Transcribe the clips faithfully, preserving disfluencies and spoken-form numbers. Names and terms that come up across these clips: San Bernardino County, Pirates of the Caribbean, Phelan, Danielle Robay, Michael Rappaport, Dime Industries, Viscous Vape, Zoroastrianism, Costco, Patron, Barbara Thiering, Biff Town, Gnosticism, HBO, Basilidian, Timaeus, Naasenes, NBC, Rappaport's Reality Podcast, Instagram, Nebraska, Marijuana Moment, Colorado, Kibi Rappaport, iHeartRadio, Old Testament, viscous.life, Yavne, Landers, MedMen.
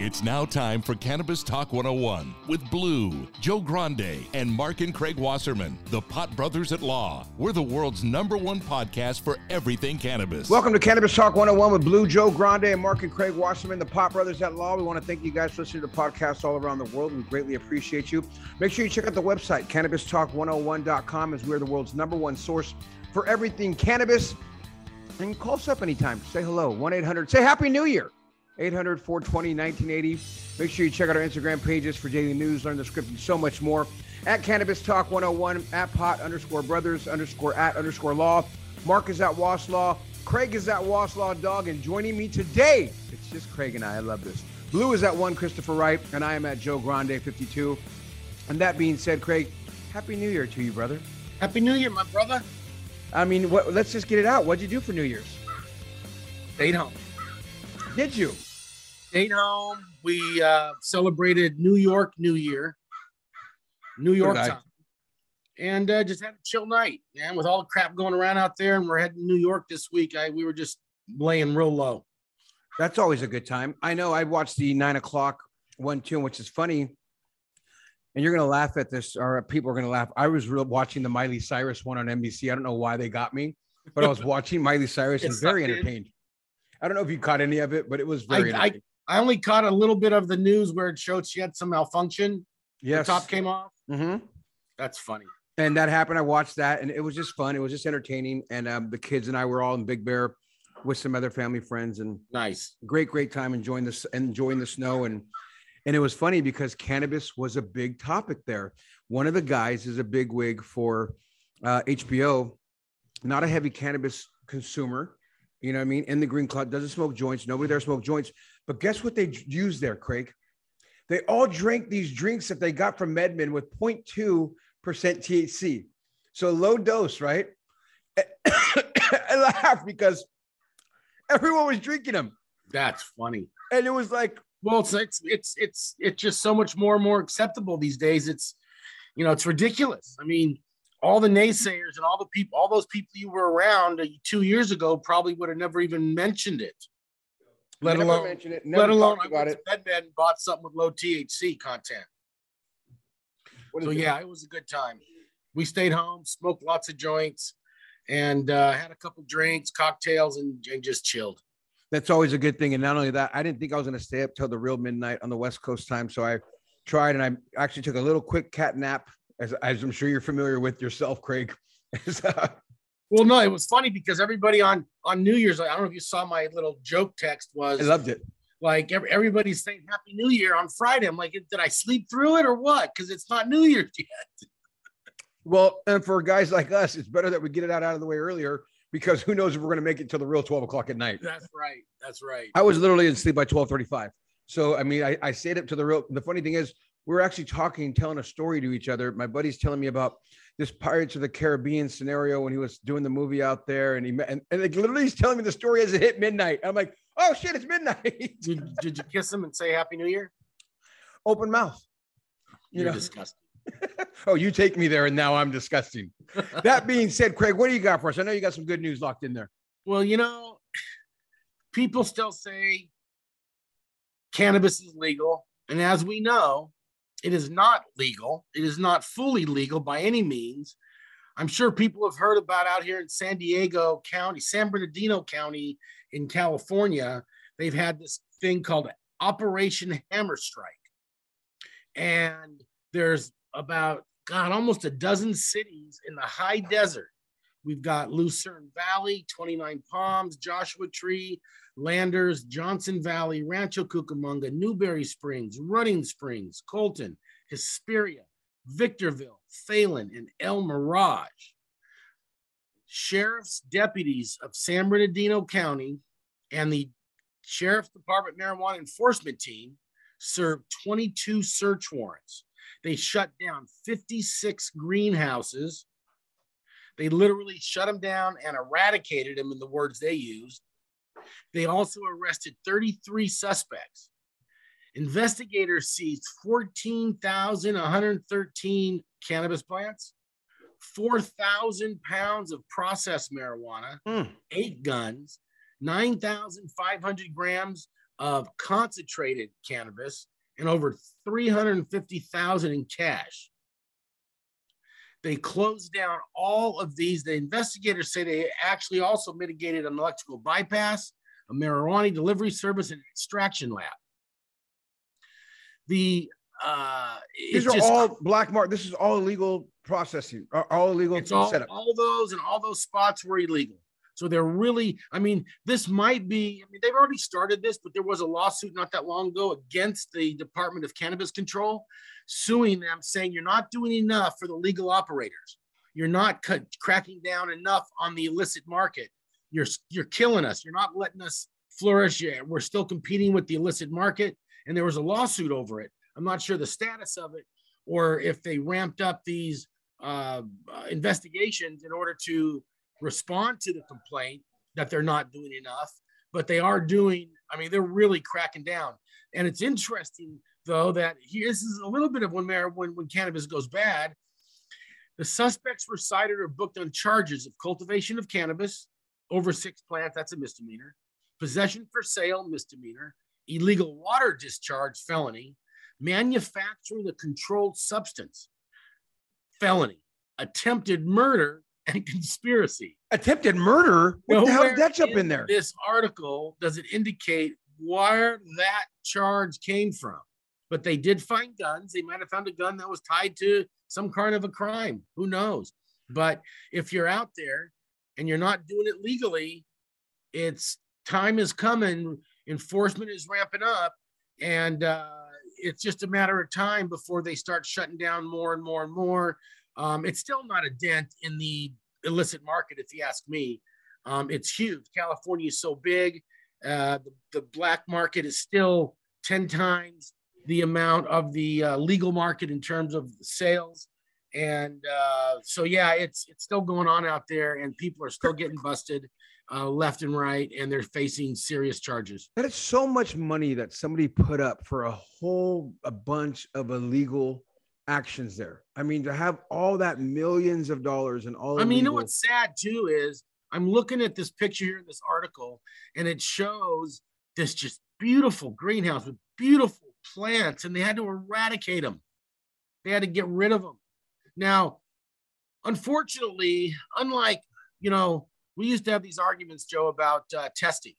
It's now time for Cannabis Talk one oh one with Blue, Joe Grande, and Mark and Craig Wasserman, the Pot Brothers at Law. We're the world's number one podcast for everything cannabis. Welcome to Cannabis Talk one oh one with Blue, Joe Grande, and Mark and Craig Wasserman, the Pot Brothers at Law. We want to thank you guys for listening to the podcast all around the world. We greatly appreciate you. Make sure you check out the website, Cannabis Talk one oh one dot com, as we're the world's number one source for everything cannabis. And call us up anytime. Say hello, one eight hundred. Say Happy New Year. eight hundred, four twenty, nineteen eighty. Make sure you check out our Instagram pages for daily news, learn the script, and so much more. At Cannabis Talk one oh one, at pot underscore brothers underscore at underscore law. Mark is at Waslaw. Craig is at Waslaw Dog. And joining me today, it's just Craig and I. I love this. Blue is at one Christopher Wright, and I am at Joe Grande fifty-two. And that being said, Craig, Happy New Year to you, brother. Happy New Year, my brother. I mean, what, let's just get it out. What'd you do for New Year's? Stayed home. Did you? Stayed home. We uh, celebrated New York New Year, New York time, and uh, just had a chill night, man. With all the crap going around out there, and we're heading to New York this week. I, we were just laying real low. That's always a good time. I know. I watched the nine o'clock one too, which is funny, and you're gonna laugh at this, or people are gonna laugh. I was real watching the Miley Cyrus one on N B C. I don't know why they got me, but I was watching Miley Cyrus and very entertained. I don't know if you caught any of it, but it was very. I, I, I only caught a little bit of the news where it showed she had some malfunction. Yes. The top came off. Mm-hmm. That's funny. And that happened. I watched that, and it was just fun. It was just entertaining. And um, the kids and I were all in Big Bear with some other family friends, and nice, great, great time enjoying this, enjoying the snow, and and it was funny because cannabis was a big topic there. One of the guys is a bigwig for uh, H B O, not a heavy cannabis consumer. You know what I mean? In the green club, doesn't smoke joints. Nobody there smoked joints. But guess what they used there, Craig? They all drank these drinks that they got from MedMen with zero point two percent T H C. So low dose, right? I laugh because everyone was drinking them. That's funny. And it was like, well, it's it's it's it's, it's just so much more and more acceptable these days. It's, you know, it's ridiculous. I mean, all the naysayers and all the people, all those people you were around two years ago probably would have never even mentioned it. Let never alone mention it. Never let alone I went to MedMen and bought something with low T H C content. So it? yeah, it was a good time. We stayed home, smoked lots of joints, and uh, had a couple drinks, cocktails, and, and just chilled. That's always a good thing. And not only that, I didn't think I was going to stay up till the real midnight on the West Coast time. So I tried, and I actually took a little quick cat nap. As, as I'm sure you're familiar with yourself, Craig. Well, no, it was funny because everybody on, on New Year's, I don't know if you saw my little joke text was. I loved it. Like every, everybody's saying Happy New Year on Friday. I'm like, did I sleep through it or what? Because it's not New Year's yet. Well, and for guys like us, it's better that we get it out, out of the way earlier because who knows if we're going to make it till the real twelve o'clock at night. That's right. That's right. I was literally in sleep by twelve thirty-five. So, I mean, I, I stayed up to the real. The funny thing is, we were actually talking, telling a story to each other. My buddy's telling me about this Pirates of the Caribbean scenario when he was doing the movie out there. And he and, and like, literally he's telling me the story as it hit midnight. I'm like, oh shit, it's midnight. did, did you kiss him and say Happy New Year? Open mouth. You You're know. Disgusting. Oh, you take me there and now I'm disgusting. That being said, Craig, what do you got for us? I know you got some good news locked in there. Well, you know, people still say cannabis is legal. And as we know, it is not legal. It is not fully legal by any means. I'm sure people have heard about out here in San Diego County, San Bernardino County in California, they've had this thing called Operation Hammer Strike. And there's about, God, almost a dozen cities in the high desert. We've got Lucerne Valley, twenty-nine Palms, Joshua Tree, Landers, Johnson Valley, Rancho Cucamonga, Newberry Springs, Running Springs, Colton, Hesperia, Victorville, Phelan, and El Mirage. Sheriff's deputies of San Bernardino County and the Sheriff's Department Marijuana Enforcement Team served twenty-two search warrants. They shut down fifty-six greenhouses. They literally shut them down and eradicated them in the words they used. They also arrested thirty-three suspects. Investigators seized fourteen thousand one hundred thirteen cannabis plants, four thousand pounds of processed marijuana, mm. eight guns, nine thousand five hundred grams of concentrated cannabis, and over three hundred fifty thousand in cash. They closed down all of these. The investigators say they actually also mitigated an electrical bypass, a marijuana delivery service, and an extraction lab. The uh, these are just, all black market. This is all illegal processing, all illegal it's all, setup. All those and all those spots were illegal. So they're really, I mean, this might be, I mean, they've already started this, but there was a lawsuit not that long ago against the Department of Cannabis Control, suing them, saying you're not doing enough for the legal operators. You're not c- cracking down enough on the illicit market. You're, you're killing us. You're not letting us flourish yet. We're still competing with the illicit market. And there was a lawsuit over it. I'm not sure the status of it or if they ramped up these uh, investigations in order to respond to the complaint that they're not doing enough, but they are doing, I mean, they're really cracking down. And it's interesting though, that here, this is a little bit of when, when, when cannabis goes bad, the suspects were cited or booked on charges of cultivation of cannabis over six plants, that's a misdemeanor, possession for sale, misdemeanor, illegal water discharge, felony, manufacturing a controlled substance, felony, attempted murder, and conspiracy. Attempted murder? What the hell did that jump in there? This article doesn't indicate where that charge came from, but they did find guns. They might have found a gun that was tied to some kind of a crime. Who knows? But if you're out there and you're not doing it legally, it's time is coming. Enforcement is ramping up, and uh, it's just a matter of time before they start shutting down more and more and more. Um, it's still not a dent in the illicit market, if you ask me. Um, it's huge. California is so big. Uh, the, the black market is still ten times the amount of the uh, legal market in terms of the sales. And uh, so, yeah, it's it's still going on out there, and people are still getting busted uh, left and right, and they're facing serious charges. That is so much money that somebody put up for a whole a bunch of illegal actions there. I mean, to have all that millions of dollars and all. I mean, illegal- you know what's sad too is I'm looking at this picture here in this article, and it shows this just beautiful greenhouse with beautiful plants, and they had to eradicate them. They had to get rid of them. Now, unfortunately, unlike, you know, we used to have these arguments, Joe, about uh, testing,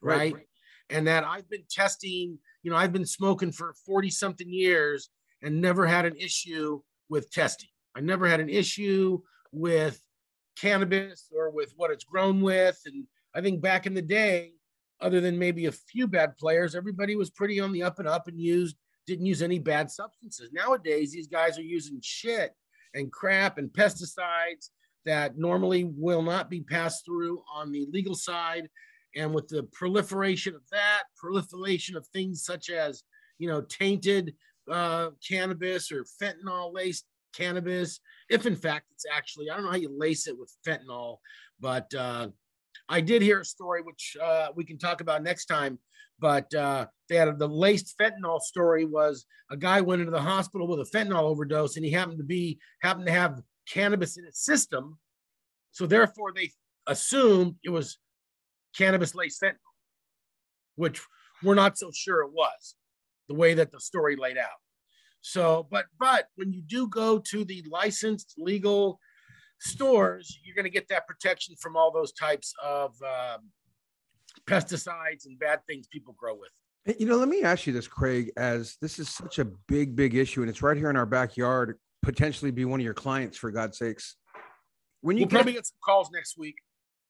right? Right, right? And that I've been testing, you know, I've been smoking for forty something years and never had an issue with testing. I never had an issue with cannabis or with what it's grown with. And I think back in the day, other than maybe a few bad players, everybody was pretty on the up and up and used, didn't use any bad substances. Nowadays, these guys are using shit and crap and pesticides that normally will not be passed through on the legal side. And with the proliferation of that, proliferation of things such as, you know, tainted uh, cannabis or fentanyl laced cannabis, if in fact it's actually, I don't know how you lace it with fentanyl, but uh, I did hear a story, which uh, we can talk about next time, but uh, they had a, the laced fentanyl story was a guy went into the hospital with a fentanyl overdose, and he happened to be happened to have cannabis in his system. So therefore, they assumed it was cannabis laced fentanyl, which we're not so sure it was, the way that the story laid out. So, but but when you do go to the licensed legal stores, you're going to get that protection from all those types of um, pesticides and bad things people grow with. You know, let me ask you this, Craig, as this is such a big, big issue, and it's right here in our backyard, potentially be one of your clients, for God's sakes. When you we'll get, probably get some calls next week.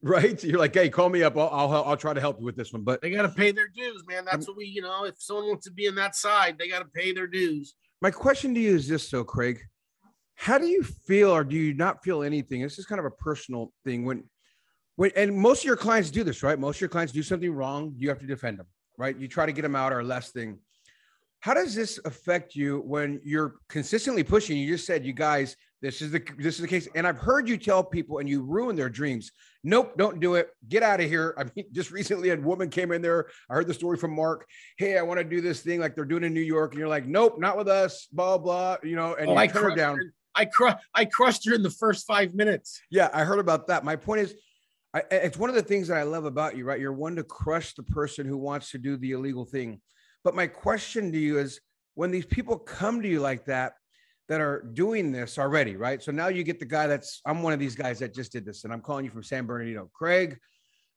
Right. You're like, hey, call me up. I'll, I'll, I'll try to help you with this one, but they got to pay their dues, man. That's I'm, what we, you know, if someone wants to be on that side, they got to pay their dues. My question to you is this though, Craig, how do you feel, or do you not feel anything? This is kind of a personal thing when, when, and most of your clients do this, right? Most of your clients do something wrong. You have to defend them, right? You try to get them out or less thing. How does this affect you when you're consistently pushing? You just said, you guys, This is the this is the case. And I've heard you tell people, and you ruin their dreams. Nope, don't do it. Get out of here. I mean, just recently a woman came in there. I heard the story from Mark. Hey, I want to do this thing like they're doing in New York. And you're like, nope, not with us, blah, blah, you know, and oh, you I turn her down. Her. I, cru- I crushed her in the first five minutes. Yeah, I heard about that. My point is, I, it's one of the things that I love about you, right? You're one to crush the person who wants to do the illegal thing. But my question to you is, when these people come to you like that, that are doing this already, right? So now you get the guy that's, I'm one of these guys that just did this, and I'm calling you from San Bernardino. Craig,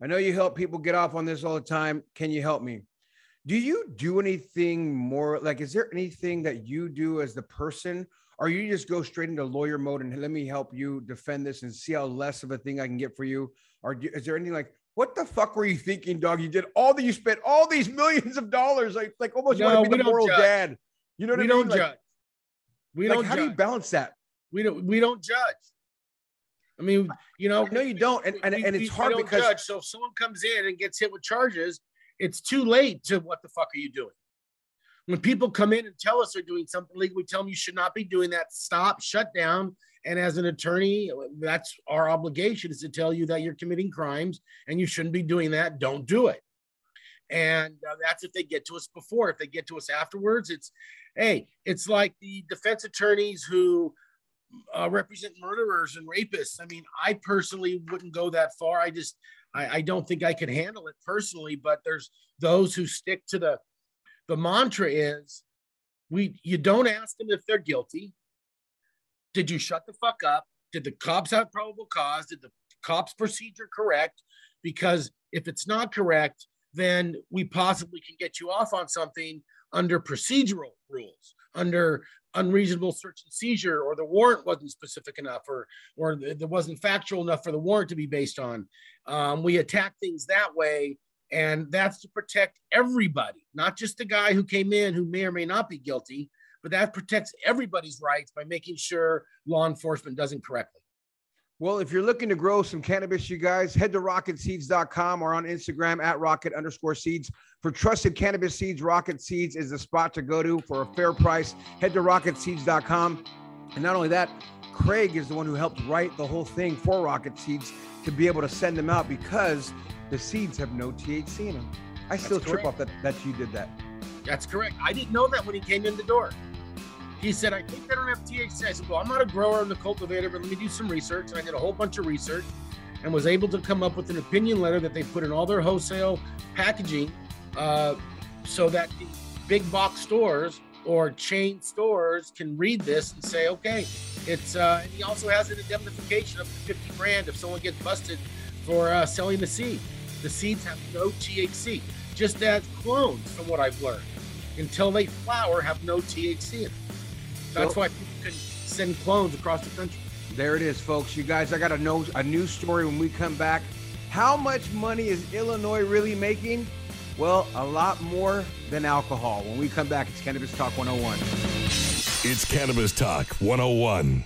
I know you help people get off on this all the time. Can you help me? Do you do anything more? Like, is there anything that you do as the person, or you just go straight into lawyer mode and let me help you defend this and see how less of a thing I can get for you? Or do, is there anything like, what the fuck were you thinking, dog? You did all that, you spent all these millions of dollars. Like, like almost no, you want to be the moral judge. Dad. You know what we I mean? We don't like, judge. We like, don't. How judge. do you balance that? We don't. We don't judge. I mean, you know. No, you don't. And and, we, and it's we, hard we don't because judge. So if someone comes in and gets hit with charges, it's too late to what the fuck are you doing? When people come in and tell us they're doing something legal, we tell them you should not be doing that. Stop. Shut down. And as an attorney, that's our obligation, is to tell you that you're committing crimes and you shouldn't be doing that. Don't do it. And uh, that's if they get to us before. If they get to us afterwards, it's, hey, it's like the defense attorneys who uh, represent murderers and rapists. I mean, I personally wouldn't go that far. I just, I, I don't think I could handle it personally, but there's those who stick to the, the mantra is, we, you don't ask them if they're guilty. Did you shut the fuck up? Did the cops have probable cause? Did the cops procedure correct? Because if it's not correct, then we possibly can get you off on something under procedural rules, under unreasonable search and seizure, or the warrant wasn't specific enough, or or there wasn't factual enough for the warrant to be based on. Um, we attack things that way, and that's to protect everybody, not just the guy who came in who may or may not be guilty, but that protects everybody's rights by making sure law enforcement does it correctly. Well, if you're looking to grow some cannabis, you guys, head to rocket seeds dot com or on Instagram at rocket underscore seeds. For trusted cannabis seeds, Rocket Seeds is the spot to go to for a fair price. Head to rocket seeds dot com. And not only that, Craig is the one who helped write the whole thing for Rocket Seeds to be able to send them out, because the seeds have no T H C in them. I still That's trip correct. off that, that you did that. That's correct. I didn't know that when he came in the door. He said, I think they don't have T H C. I said, well, I'm not a grower, I'm the cultivator, but let me do some research. And I did a whole bunch of research and was able to come up with an opinion letter that they put in all their wholesale packaging uh, so that the big box stores or chain stores can read this and say, okay, it's, uh, and he also has an indemnification up to fifty grand if someone gets busted for uh, selling the seed. The seeds have no T H C, just as clones, from what I've learned, until they flower, have no T H C in them. That's why people can send clones across the country. There it is, folks. You guys, I got to know a new story when we come back. How much money is Illinois really making? Well, a lot more than alcohol. When we come back, it's Cannabis Talk one oh one. It's Cannabis Talk one oh one.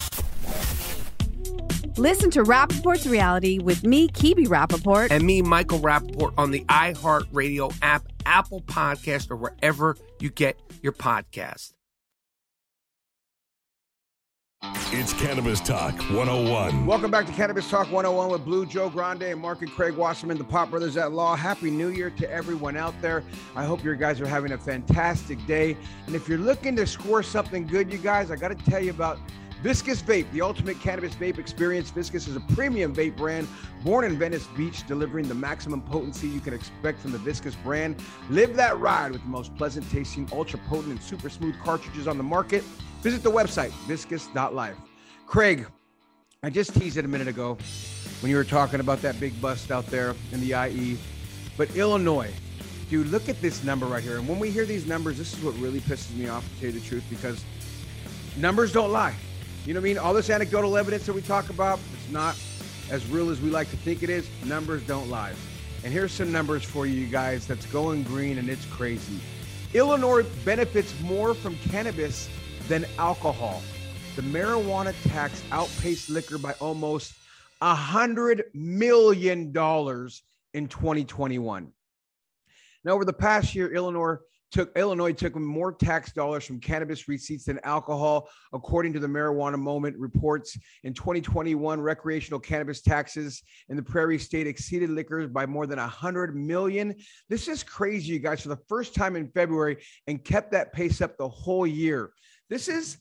Listen to Rappaport's Reality with me, Kibi Rappaport. And me, Michael Rappaport, on the iHeartRadio app, Apple Podcast, or wherever you get your podcast. It's Cannabis Talk one oh one. Welcome back to Cannabis Talk one oh one with Blue, Joe Grande, and Mark and Craig Wasserman, the Pot Brothers at Law. Happy New Year to everyone out there. I hope you guys are having a fantastic day. And if you're looking to score something good, you guys, I got to tell you about Viscous Vape, the ultimate cannabis vape experience. Viscous is a premium vape brand born in Venice Beach, delivering the maximum potency you can expect from the Viscous brand. Live that ride with the most pleasant tasting, ultra potent, and super smooth cartridges on the market. Visit the website, viscous dot life. Craig, I just teased it a minute ago when you were talking about that big bust out there in the I E. But Illinois, dude, look at this number right here. And when we hear these numbers, this is what really pisses me off, to tell you the truth, because numbers don't lie. You know what I mean? All this anecdotal evidence that we talk about, it's not as real as we like to think it is. Numbers don't lie. And here's some numbers for you guys that's going green, and it's crazy. Illinois benefits more from cannabis than alcohol. The marijuana tax outpaced liquor by almost one hundred million dollars in twenty twenty-one. Now, over the past year, Illinois Took, Illinois took more tax dollars from cannabis receipts than alcohol, according to the Marijuana Moment reports. In twenty twenty-one, recreational cannabis taxes in the Prairie State exceeded liquors by more than one hundred million. This is crazy, you guys, for the first time in February, and kept that pace up the whole year. This is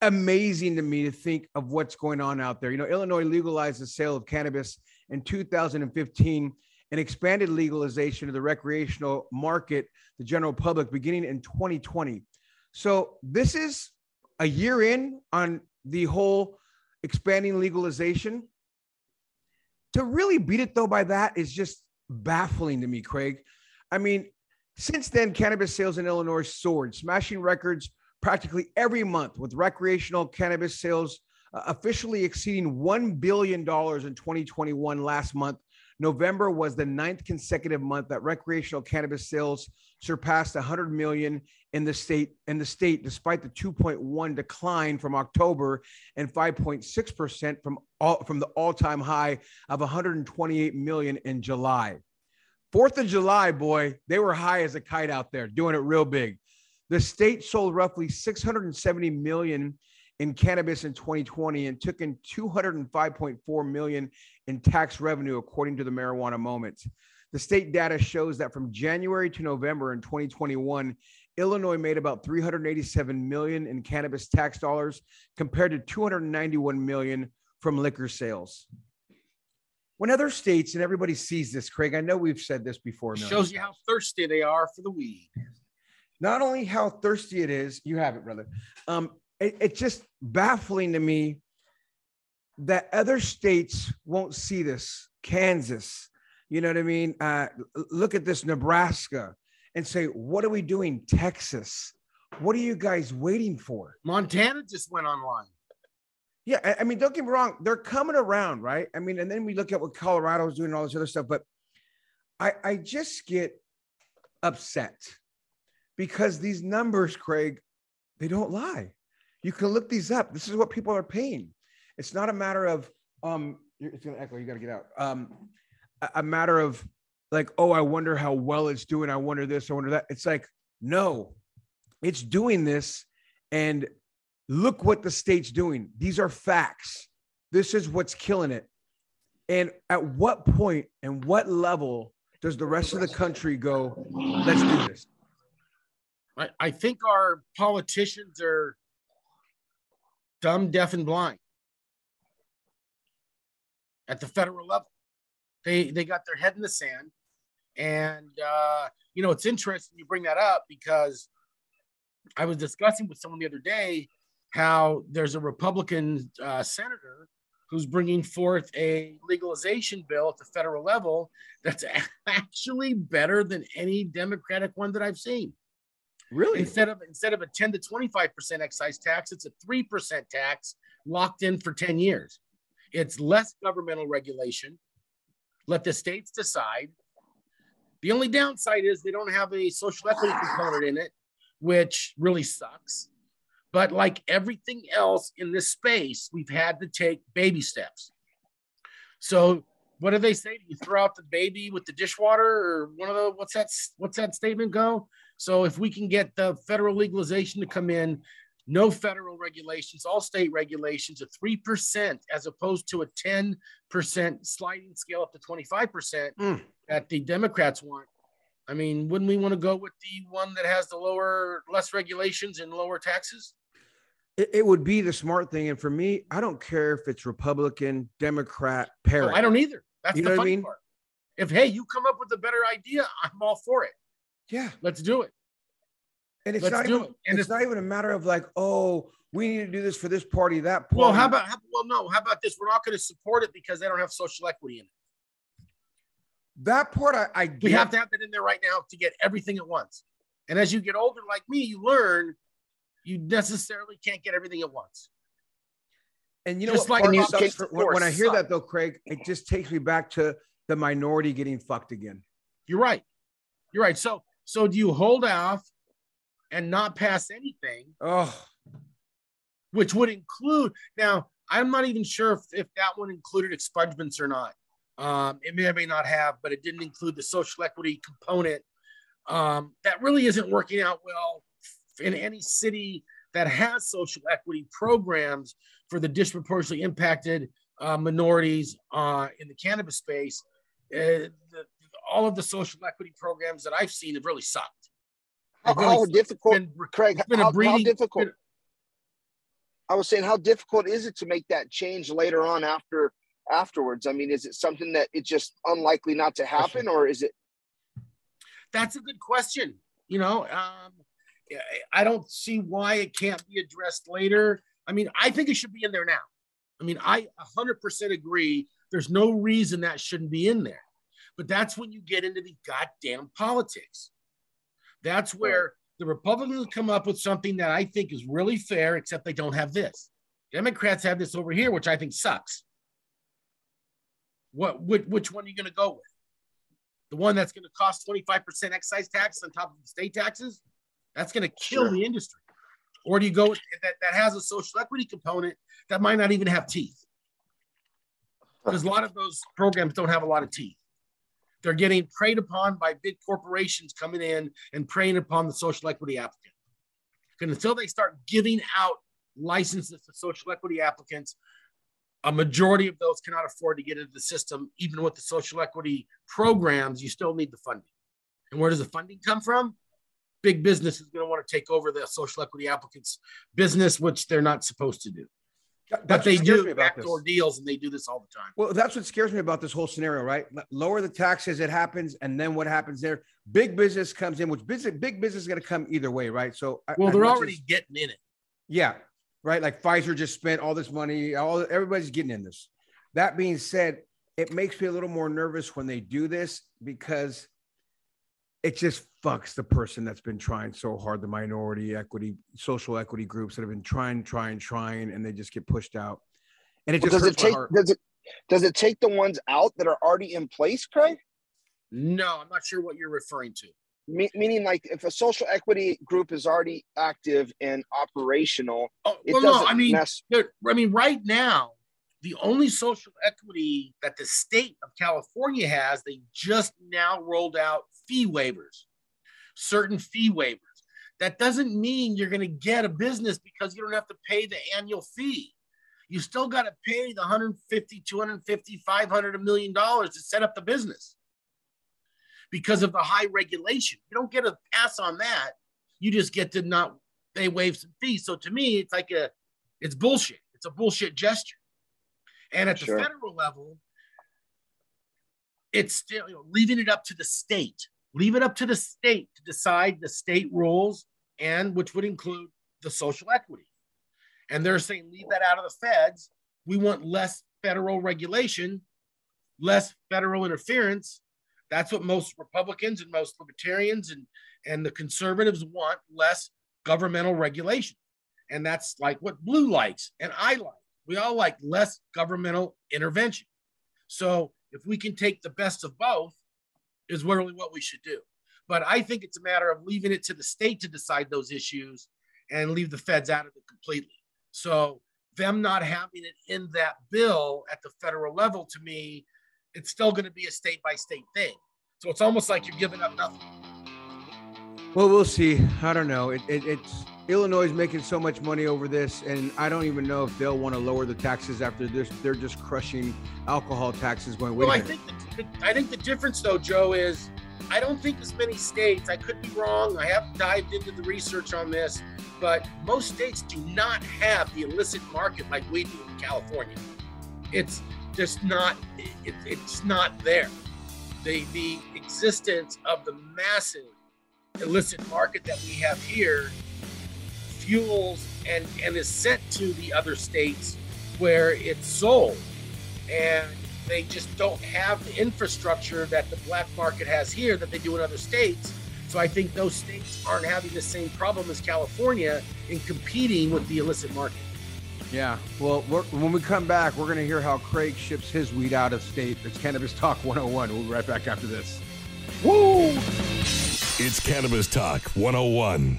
amazing to me to think of what's going on out there. You know, Illinois legalized the sale of cannabis in two thousand fifteen. And expanded legalization of the recreational market, the general public, beginning in twenty twenty. So this is a year in on the whole expanding legalization. To really beat it, though, by that is just baffling to me, Craig. I mean, since then, cannabis sales in Illinois soared, smashing records practically every month, with recreational cannabis sales uh, officially exceeding one billion dollars in twenty twenty-one last month. November was the ninth consecutive month that recreational cannabis sales surpassed one hundred million in the state, in the state, despite the two point one decline from October and five point six percent from all, from the all-time high of one hundred twenty-eight million in July. Fourth of July, boy, they were high as a kite out there, doing it real big. The state sold roughly six hundred seventy million in cannabis in twenty twenty and took in two hundred five point four million in tax revenue, according to the Marijuana Moment. The state data shows that from January to November in twenty twenty-one, Illinois made about three hundred eighty-seven million in cannabis tax dollars compared to two hundred ninety-one million from liquor sales. When other states, and everybody sees this, Craig, I know we've said this before. It shows you how thirsty they are for the weed. Not only how thirsty it is, you have it, brother. Um, it, it's just baffling to me that other states won't see this. Kansas, you know what I mean? Uh, look at this, Nebraska, and say, what are we doing? Texas, what are you guys waiting for? Montana just went online. Yeah, I mean, don't get me wrong. They're coming around, right? I mean, and then we look at what Colorado's doing and all this other stuff. But I, I just get upset because these numbers, Craig, they don't lie. You can look these up. This is what people are paying. It's not a matter of, um, it's going to echo, you got to get out. Um, a, a matter of like, oh, I wonder how well it's doing. I wonder this, I wonder that. It's like, no, it's doing this. And look what the state's doing. These are facts. This is what's killing it. And at what point and what level does the rest of the country go, let's do this? I, I think our politicians are dumb, deaf, and blind at the federal level. They, they got their head in the sand. And, uh, you know, it's interesting you bring that up because I was discussing with someone the other day how there's a Republican uh, senator who's bringing forth a legalization bill at the federal level that's actually better than any Democratic one that I've seen. Really? Instead of instead of a ten to twenty-five percent excise tax, it's a three percent tax locked in for ten years. It's less governmental regulation. Let the states decide. The only downside is they don't have a social equity component in it, which really sucks. But like everything else in this space, we've had to take baby steps. So what do they say? Do you throw out the baby with the dishwater or one of the, what's that, what's that statement go? So if we can get the federal legalization to come in, no federal regulations, all state regulations at three percent as opposed to a ten percent sliding scale up to twenty-five percent mm. that the Democrats want. I mean, wouldn't we want to go with the one that has the lower, less regulations and lower taxes? It, it would be the smart thing. And for me, I don't care if it's Republican, Democrat, parent. No, I don't either. That's you the funny I mean? part. If, hey, you come up with a better idea, I'm all for it. Yeah. Let's do it. And it's, Let's not, do even, it. And it's, it's not even a matter of like, oh, we need to do this for this party, that party. Well, how about, how, well, no, how about this? We're not going to support it because they don't have social equity in it. That part, I, I get. We have to have that in there right now to get everything at once. And as you get older, like me, you learn you necessarily can't get everything at once. And you know, just what like part sucks for, when I hear sucks. that though, Craig, it just takes me back to the minority getting fucked again. You're right. You're right. So, so do you hold off and not pass anything? Oh, which would include now. I'm not even sure if, if that one included expungements or not. Um, it may or may not have, but it didn't include the social equity component. Um, that really isn't working out well in any city that has social equity programs for the disproportionately impacted uh, minorities uh, in the cannabis space. Uh, the, all of the social equity programs that I've seen have really sucked. How, really how difficult, been, Craig, been how, breeding, how difficult? Been, I was saying, how difficult is it to make that change later on after afterwards? I mean, is it something that it's just unlikely not to happen, or is it? That's a good question. You know, um, I don't see why it can't be addressed later. I mean, I think it should be in there now. I mean, I one hundred percent agree. There's no reason that shouldn't be in there, but that's when you get into the goddamn politics. That's where the Republicans come up with something that I think is really fair, except they don't have this. Democrats have this over here, which I think sucks. What, which, which one are you going to go with? The one that's going to cost twenty-five percent excise tax on top of the state taxes? That's going to kill sure. the industry. Or do you go with that, that has a social equity component that might not even have teeth? Because a lot of those programs don't have a lot of teeth. They're getting preyed upon by big corporations coming in and preying upon the social equity applicant. And until they start giving out licenses to social equity applicants, a majority of those cannot afford to get into the system. Even with the social equity programs, you still need the funding. And where does the funding come from? Big business is going to want to take over the social equity applicants' business, which they're not supposed to do. That, but they do backdoor deals, and they do this all the time. Well, that's what scares me about this whole scenario, right? Lower the taxes, it happens, and then what happens there? Big business comes in, which business, big business is going to come either way, right? So, well, I, they're I already just, getting in it. Yeah. right? Like Pfizer just spent all this money. All everybody's getting in this. That being said, it makes me a little more nervous when they do this because it just fucks the person that's been trying so hard, the minority equity, social equity groups that have been trying, trying, trying, and they just get pushed out. And it just well, does hurts it take my heart. Does it does it take the ones out that are already in place, Craig? No, I'm not sure what you're referring to. Me- meaning, like, if a social equity group is already active and operational, oh, it well, doesn't. No, I mean, mess- I mean, right now, the only social equity that the state of California has, they just now rolled out fee waivers, certain fee waivers. That doesn't mean you're going to get a business because you don't have to pay the annual fee. You still got to pay the one hundred fifty, two hundred fifty, five hundred, a million dollars to set up the business because of the high regulation. You don't get a pass on that. You just get to not, they waive some fees. So to me, it's like a, it's bullshit. It's a bullshit gesture. And at sure. the federal level, it's still you know, leaving it up to the state. Leave it up to the state to decide the state rules, and which would include the social equity. And they're saying, leave that out of the feds. We want less federal regulation, less federal interference. That's what most Republicans and most libertarians and, and the conservatives want, less governmental regulation. And that's like what Blue likes and I like. We all like less governmental intervention. So if we can take the best of both is really what we should do. But I think it's a matter of leaving it to the state to decide those issues and leave the feds out of it completely. So them not having it in that bill at the federal level, to me, it's still going to be a state by state thing. So it's almost like you're giving up nothing. Well, we'll see. I don't know. It, it, it's Illinois is making so much money over this, and I don't even know if they'll want to lower the taxes after this. They're just crushing alcohol taxes. Going well, I think the, I think the difference, though, Joe, is I don't think as many states. I could be wrong. I haven't dived into the research on this, but most states do not have the illicit market like we do in California. It's just not. It, it's not there. The the existence of the massive illicit market that we have here fuels and, and is sent to the other states where it's sold. And they just don't have the infrastructure that the black market has here that they do in other states. So I think those states aren't having the same problem as California in competing with the illicit market. Yeah, well, we're, when we come back, we're gonna hear how Craig ships his weed out of state. It's Cannabis Talk one oh one. We'll be right back after this. Woo! It's Cannabis Talk one oh one.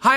Hi,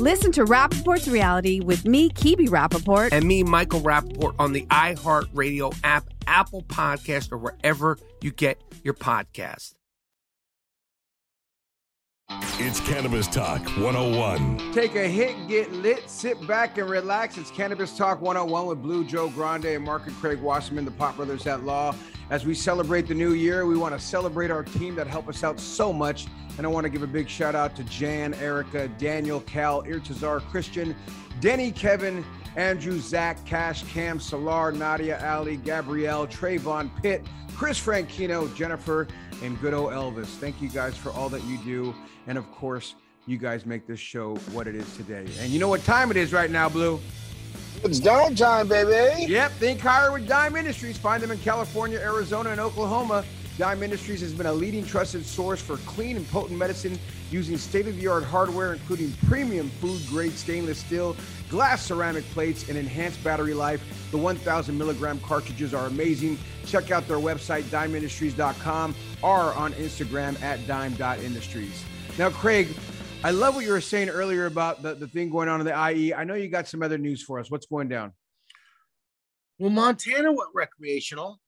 Listen to Rappaport's Reality with me, Kibi Rappaport. And me, Michael Rappaport, on the iHeartRadio app, Apple Podcast, or wherever you get your podcast. It's Cannabis Talk one oh one. Take a hit, get lit, sit back and relax. It's Cannabis Talk one oh one with Blue, Joe Grande, and Mark and Craig Wasserman, the Pot Brothers at Law. As we celebrate the new year, we want to celebrate our team that helped us out so much. And I want to give a big shout out to Jan, Erica, Daniel, Cal, Irtazar, Christian, Denny, Kevin, Andrew, Zach, Cash, Cam, Salar, Nadia, Ali, Gabrielle, Trayvon, Pitt, Chris Franchino, Jennifer, and good old Elvis. Thank you guys for all that you do. And of course, you guys make this show what it is today. And you know what time it is right now, Blue? It's dime time, baby. Yep, think higher with Dime Industries. Find them in California, Arizona, and Oklahoma. Dime Industries has been a leading trusted source for clean and potent medicine using state-of-the-art hardware, including premium food-grade stainless steel, glass ceramic plates, and enhanced battery life. The one thousand milligram cartridges are amazing. Check out their website, dime industries dot com, or on Instagram at dime dot industries. Now, Craig, I love what you were saying earlier about the, the thing going on in the I E. I know you got some other news for us. What's going down? Well, Montana went recreational.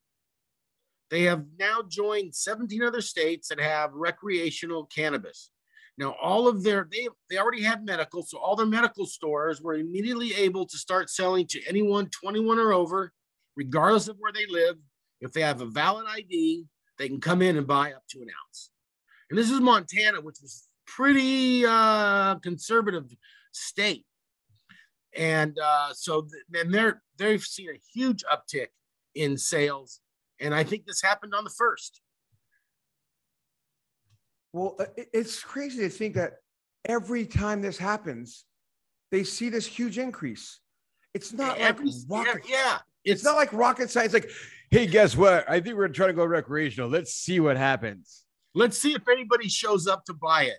They have now joined seventeen other states that have recreational cannabis. Now, all of their, they, they already had medical, so all their medical stores were immediately able to start selling to anyone twenty-one or over, regardless of where they live. If they have a valid I D, they can come in and buy up to an ounce. And this is Montana, which was pretty uh, conservative state. And uh, so then they're, they've seen a huge uptick in sales. And I think this happened on the first. Well, it's crazy to think that every time this happens, they see this huge increase. It's not every, like rocket, yeah. It's, it's not like rocket science. Like, hey, guess what? I think we're trying to go recreational. Let's see what happens. Let's see if anybody shows up to buy it.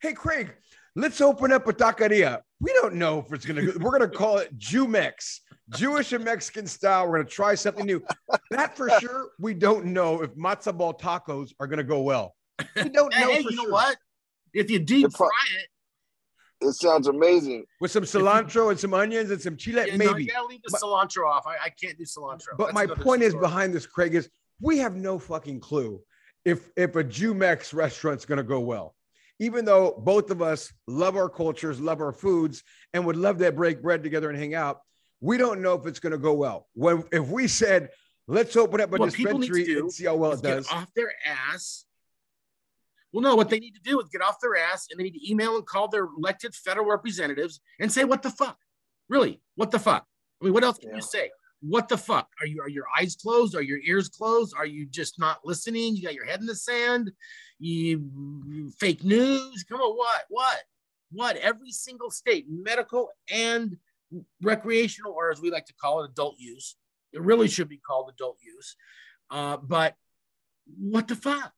Hey, Craig, let's open up a taqueria. We don't know if it's gonna. We're gonna call it Jumex. Jewish and Mexican style. We're going to try something new. That for sure, we don't know if matzo ball tacos are going to go well. We don't know hey, for you sure. Know what? If you deep it's fry it. It sounds amazing. With some cilantro and some onions and some chile, yeah, maybe. No, I got to leave the but, cilantro off. I, I can't do cilantro. But that's my point is behind this, Craig, is we have no fucking clue if, if a Jumex restaurant's going to go well. Even though both of us love our cultures, love our foods, and would love to break bread together and hang out, we don't know if it's going to go well. When, if we said, let's open up a what dispensary do, and see how well it does. Get off their ass. Well, no, what they need to do is get off their ass and they need to email and call their elected federal representatives and say, what the fuck? Really? What the fuck? I mean, what else can yeah. you say? What the fuck? Are you, are your eyes closed? Are your ears closed? Are you just not listening? You got your head in the sand? You, you fake news? Come on, what? What? What? Every single state, medical and recreational, or as we like to call it, adult use. It really should be called adult use. Uh, but what the fuck?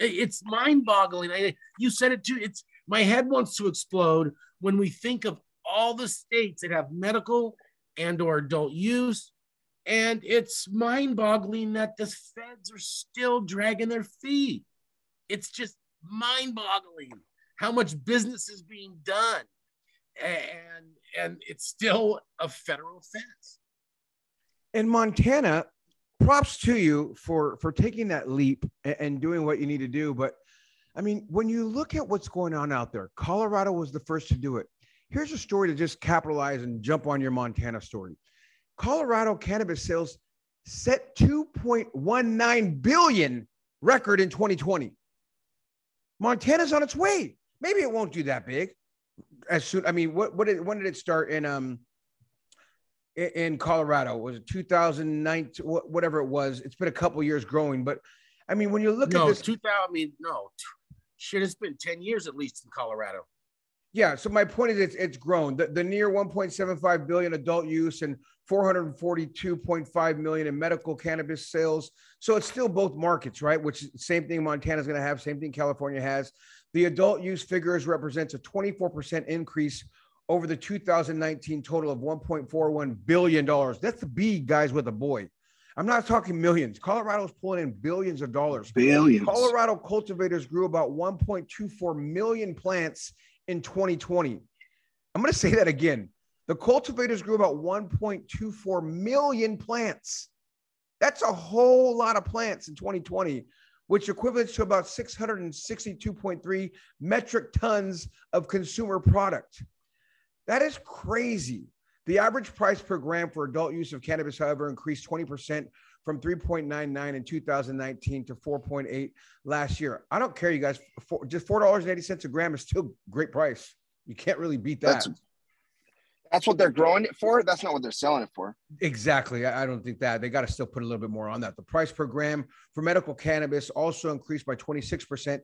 It, it's mind-boggling. I, you said it too. It's my head wants to explode when we think of all the states that have medical and or adult use. And it's mind-boggling that the feds are still dragging their feet. It's just mind-boggling how much business is being done. And and it's still a federal offense. In Montana, props to you for, for taking that leap and, and doing what you need to do. But, I mean, when you look at what's going on out there, Colorado was the first to do it. Here's a story to just capitalize and jump on your Montana story. Colorado cannabis sales set two point one nine billion record in twenty twenty. Montana's on its way. Maybe it won't do that big. As soon, I mean, what, what did, when did it start in, um, in, in Colorado? Was it two thousand nineteen, wh- whatever it was? It's been a couple of years growing, but I mean, when you look no, at this, two thousand, I mean, no, shit, it's been ten years at least in Colorado. Yeah. So my point is it's, it's grown. The, the near one point seven five billion adult use and four hundred forty-two point five million in medical cannabis sales. So it's still both markets, right? Which same thing Montana's going to have, same thing California has. The adult use figures represents a twenty-four percent increase over the two thousand nineteen total of one point four one billion dollars. That's the B, guys, with a boy. I'm not talking millions. Colorado's pulling in billions of dollars. Billions. Colorado cultivators grew about one point two four million plants in twenty twenty. I'm going to say that again. The cultivators grew about one point two four million plants. That's a whole lot of plants in twenty twenty. which equates to about six hundred sixty-two point three metric tons of consumer product. That is crazy. The average price per gram for adult use of cannabis, however, increased twenty percent from three ninety-nine in two thousand nineteen to four point eight last year. I don't care, you guys. For just four dollars and eighty cents a gram is still a great price. You can't really beat that. That's, that's what they're growing it for? That's not what they're selling it for. Exactly. I, I don't think that. They got to still put a little bit more on that. The price per gram for medical cannabis also increased by twenty-six percent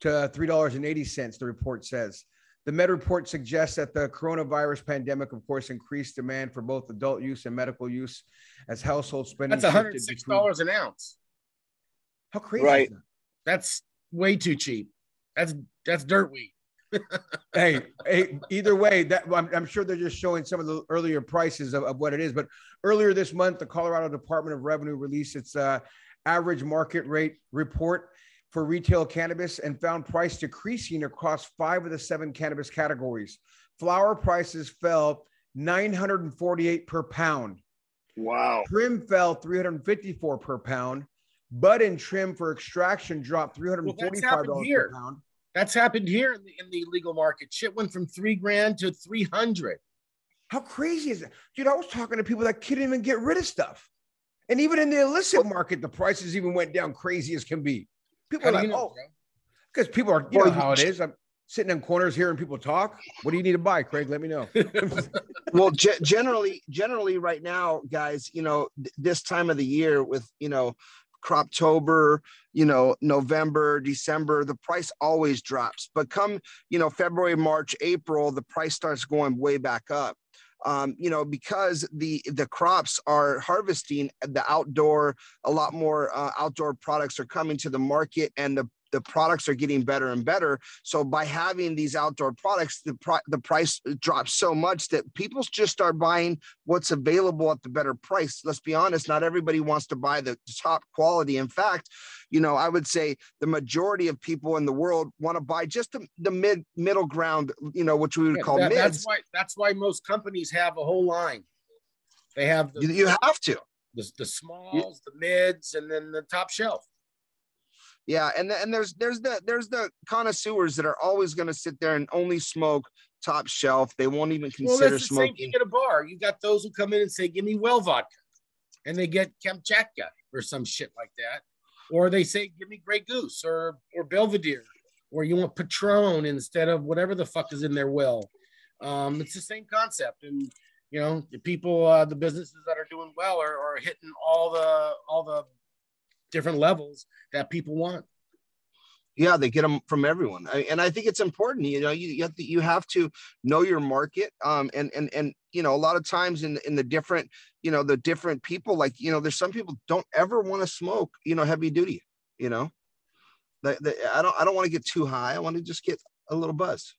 to three dollars and eighty cents, the report says. The Med report suggests that the coronavirus pandemic, of course, increased demand for both adult use and medical use as household spending. That's one hundred six dollars an ounce. How crazy right. is that? That's way too cheap. That's that's dirt weed. hey, hey, either way, that I'm, I'm sure they're just showing some of the earlier prices of, of what it is. But earlier this month, the Colorado Department of Revenue released its uh, average market rate report for retail cannabis and found price decreasing across five of the seven cannabis categories. Flower prices fell nine hundred forty-eight per pound. Wow. Trim fell three hundred fifty-four per pound. Bud and trim for extraction dropped three hundred forty-five dollars well, per pound. That's happened here in the, in the legal market. Shit went from three grand to three hundred. How crazy is that? Dude, I was talking to people that couldn't even get rid of stuff. And even in the illicit market, the prices even went down crazy as can be. People are like, you know, oh, because people are, you know how it is. I'm sitting in corners hearing people talk. What do you need to buy, Craig? Let me know. well, ge- generally, generally right now, guys, you know, th- this time of the year with, you know, Croptober, you know, November, December, the price always drops. But come, you know, February, March, April, the price starts going way back up. Um, you know, because the the crops are harvesting, the outdoor, a lot more uh, outdoor products are coming to the market, and the, the products are getting better and better. So by having these outdoor products, the, pro- the price drops so much that people just start buying what's available at the better price. Let's be honest, not everybody wants to buy the top quality. In fact, you know, I would say the majority of people in the world want to buy just the, the mid middle ground, you know, which we would yeah, call that, mids. That's why, that's why most companies have a whole line. They have the, you, you have to the, the smalls, you, the mids, and then the top shelf. Yeah, and and there's there's the there's the connoisseurs that are always going to sit there and only smoke top shelf. They won't even consider well, that's the smoking. Same thing at a bar. You got those who come in and say, "Give me well vodka," and they get Kamchatka or some shit like that, or they say, "Give me Grey Goose or or Belvedere," or you want Patron instead of whatever the fuck is in their well. Um, it's the same concept, and you know the people, uh, the businesses that are doing well are, are hitting all the all the. different levels that people want. Yeah, they get them from everyone. I, and I think it's important, you know, you, you have to, you have to know your market. Um, and, and, and, you know, a lot of times in, in the different, you know, the different people, like, you know, there's some people don't ever want to smoke, you know, heavy duty, you know, the, the, I don't, I don't want to get too high. I want to just get a little buzz.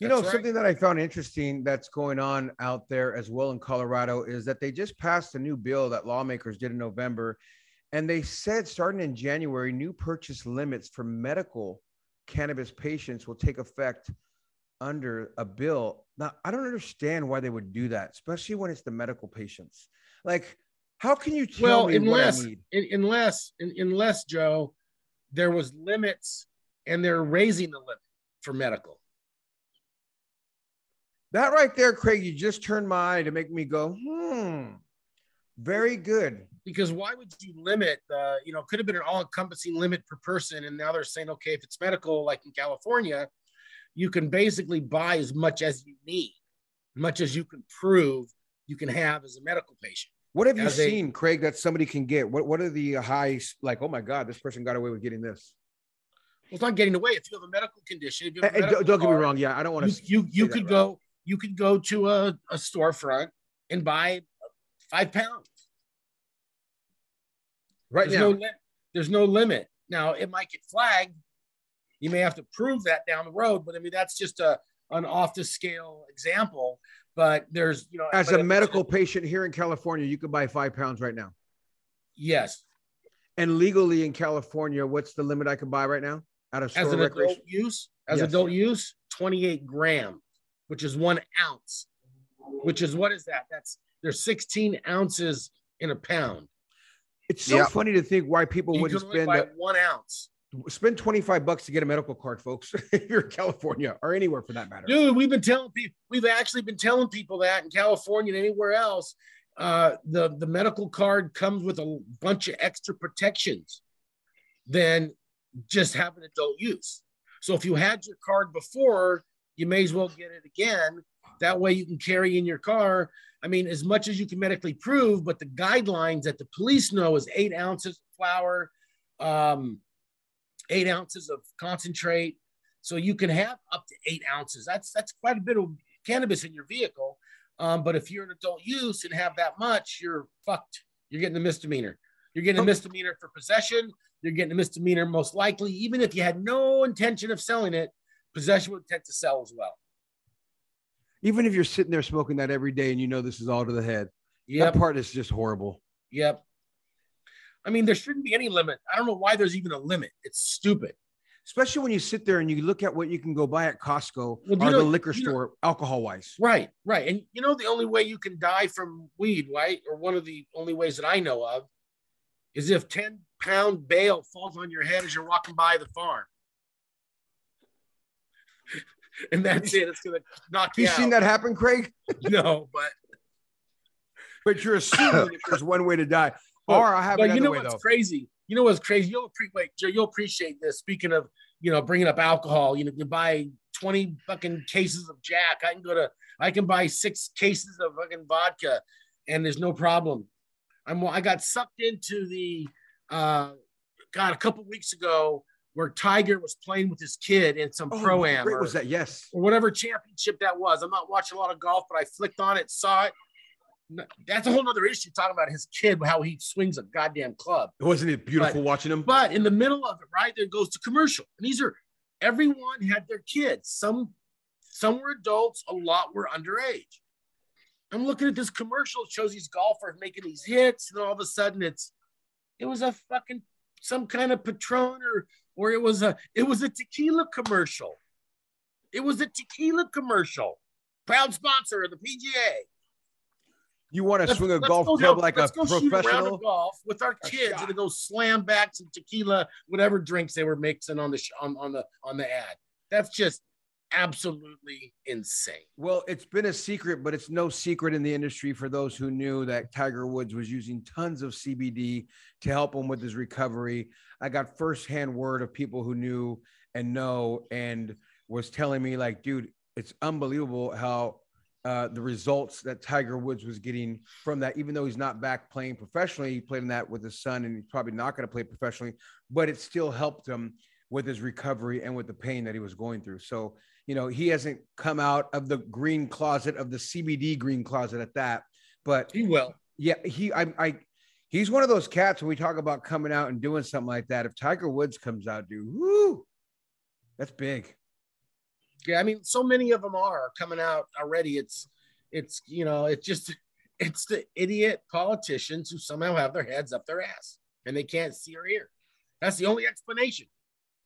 You that's know, right. Something that I found interesting that's going on out there as well in Colorado is that they just passed a new bill that lawmakers did in November. And they said, starting in January, new purchase limits for medical cannabis patients will take effect under a bill. Now, I don't understand why they would do that, especially when it's the medical patients. Like, how can you tell well, me unless, what I need? In, unless, in, unless, Joe, there was limits and they're raising the limit for medical. That right there, Craig, you just turned my eye to make me go, hmm, very good. Because why would you limit, uh, you know, could have been an all-encompassing limit per person. And now they're saying, okay, if it's medical, like in California, you can basically buy as much as you need, much as you can prove you can have as a medical patient. What have you seen, Craig, that somebody can get? What What are the high, like, oh my God, this person got away with getting this? Well, it's not getting away. If you have a medical condition, if you have a medical don't get me wrong. Yeah, I don't want to. You you could go you could go to a, a storefront and buy five pounds. Right there's now, no, there's no limit. Now, it might get flagged. You may have to prove that down the road, but I mean that's just a an off the scale example. But there's you know, as a medical patient here in California, you could buy five pounds right now. Yes. And legally in California, what's the limit I could buy right now out of store as an recreation? adult use? As yes. adult use, twenty-eight grams, which is one ounce. Which is what is that? That's there's sixteen ounces in a pound. It's so yep. funny to think why people you wouldn't spend a, one ounce. Spend twenty-five bucks to get a medical card, folks, if you're in California or anywhere for that matter. Dude, we've been telling people, we've actually been telling people that in California and anywhere else, uh, the, the medical card comes with a bunch of extra protections than just having adult use. So if you had your card before, you may as well get it again. That way you can carry in your car. I mean, as much as you can medically prove, but the guidelines that the police know is eight ounces of flour, um, eight ounces of concentrate. So you can have up to eight ounces. That's that's quite a bit of cannabis in your vehicle. Um, but if you're an adult use and have that much, you're fucked. You're getting a misdemeanor. You're getting a misdemeanor for possession. You're getting a misdemeanor most likely, even if you had no intention of selling it, possession with intent to sell as well. Even if you're sitting there smoking that every day and you know this is all to the head. Yep. That part is just horrible. Yep. I mean, there shouldn't be any limit. I don't know why there's even a limit. It's stupid. Especially when you sit there and you look at what you can go buy at Costco well, or know, the liquor store, know, alcohol-wise. Right, right. And you know the only way you can die from weed, right? Or one of the only ways that I know of is if ten-pound bale falls on your head as you're walking by the farm. And that's it. It's gonna knock you. You seen that happen, Craig? No, but but you're assuming that there's one way to die. Or I have another way though. You know what's crazy? You know what's crazy? You'll appreciate. Wait, Joe, you'll appreciate this. Speaking of, you know, bringing up alcohol. You know, you buy twenty fucking cases of Jack. I can go to. I can buy six cases of fucking vodka, and there's no problem. I'm. I got sucked into the. Uh, God, a couple weeks ago, where Tiger was playing with his kid in some oh, pro-am. What was that? Yes. Or whatever championship that was. I'm not watching a lot of golf, but I flicked on it, saw it. That's a whole other issue, talking about his kid, how he swings a goddamn club. Wasn't it beautiful but, watching him? But in the middle of it, right, there goes to commercial. And these are, everyone had their kids. Some, some were adults, a lot were underage. I'm looking at this commercial, it shows these golfers making these hits, and all of a sudden it's, it was a fucking, some kind of Patron or, Or it was a it was a tequila commercial. It was a tequila commercial. Proud sponsor of the P G A. You want to let's, swing a golf go, club like let's a go professional? Shoot around a golf with our kids and go slam back some tequila, whatever drinks they were mixing on the sh- on, on the on the ad. That's just absolutely insane. Well, it's been a secret, but it's no secret in the industry for those who knew that Tiger Woods was using tons of C B D to help him with his recovery. I got firsthand word of people who knew and know and was telling me like, dude, it's unbelievable how uh, the results that Tiger Woods was getting from that, even though he's not back playing professionally, he played in that with his son and he's probably not going to play professionally, but it still helped him with his recovery and with the pain that he was going through. So, you know, he hasn't come out of the green closet of the C B D green closet at that, but he will. Yeah. He, I, I, he's one of those cats when we talk about coming out and doing something like that. If Tiger Woods comes out, dude, woo, that's big. Yeah. I mean, so many of them are coming out already. It's, it's, you know, it's just, it's the idiot politicians who somehow have their heads up their ass and they can't see or hear. That's the only explanation.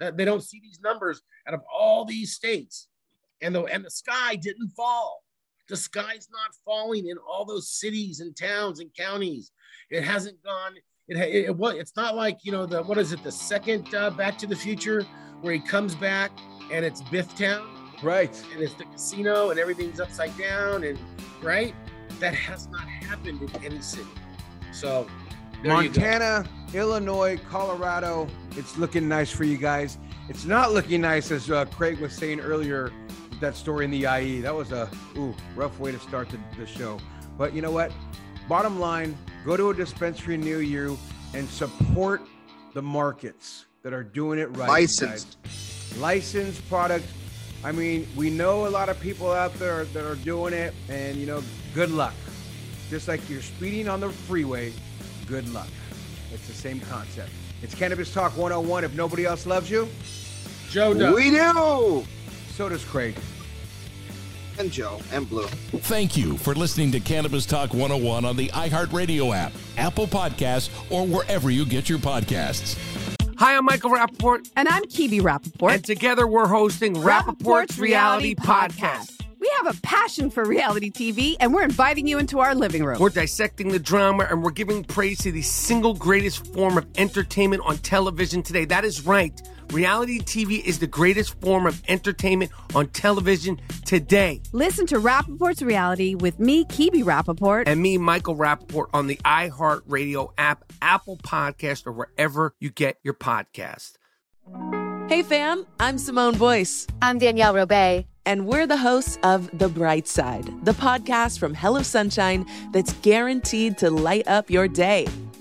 They don't see these numbers out of all these states. And the, and the sky didn't fall. The sky's not falling in all those cities and towns and counties. It hasn't gone. It, it, it It's not like, you know, the what is it, the second uh, Back to the Future where he comes back and it's Biff Town. Right. And it's the casino and everything's upside down. And right. That has not happened in any city. So there Montana, Illinois, Colorado. It's looking nice for you guys. It's not looking nice, as uh, Craig was saying earlier, that story in the I E. That was a ooh, rough way to start the, the show. But you know what? Bottom line, go to a dispensary near you and support the markets that are doing it right. Licensed. Licensed product. I mean, we know a lot of people out there that are doing it, and, you know, good luck. Just like you're speeding on the freeway, good luck. It's the same concept. It's Cannabis Talk one oh one. If nobody else loves you, Joe does. We do. So does Craig. And Joe and Blue. Thank you for listening to Cannabis Talk one oh one on the iHeartRadio app, Apple Podcasts, or wherever you get your podcasts. Hi, I'm Michael Rappaport. And I'm Kibi Rappaport. And together we're hosting Rappaport's, Rappaport's Reality Podcast. Podcast. We have a passion for reality T V, and we're inviting you into our living room. We're dissecting the drama, and we're giving praise to the single greatest form of entertainment on television today. That is right. Reality T V is the greatest form of entertainment on television today. Listen to Rappaport's Reality with me, Kibi Rappaport. And me, Michael Rappaport, on the iHeartRadio app, Apple Podcast, or wherever you get your podcast. Hey, fam. I'm Simone Boyce. I'm Danielle Robay. And we're the hosts of The Bright Side, the podcast from Hello Sunshine that's guaranteed to light up your day.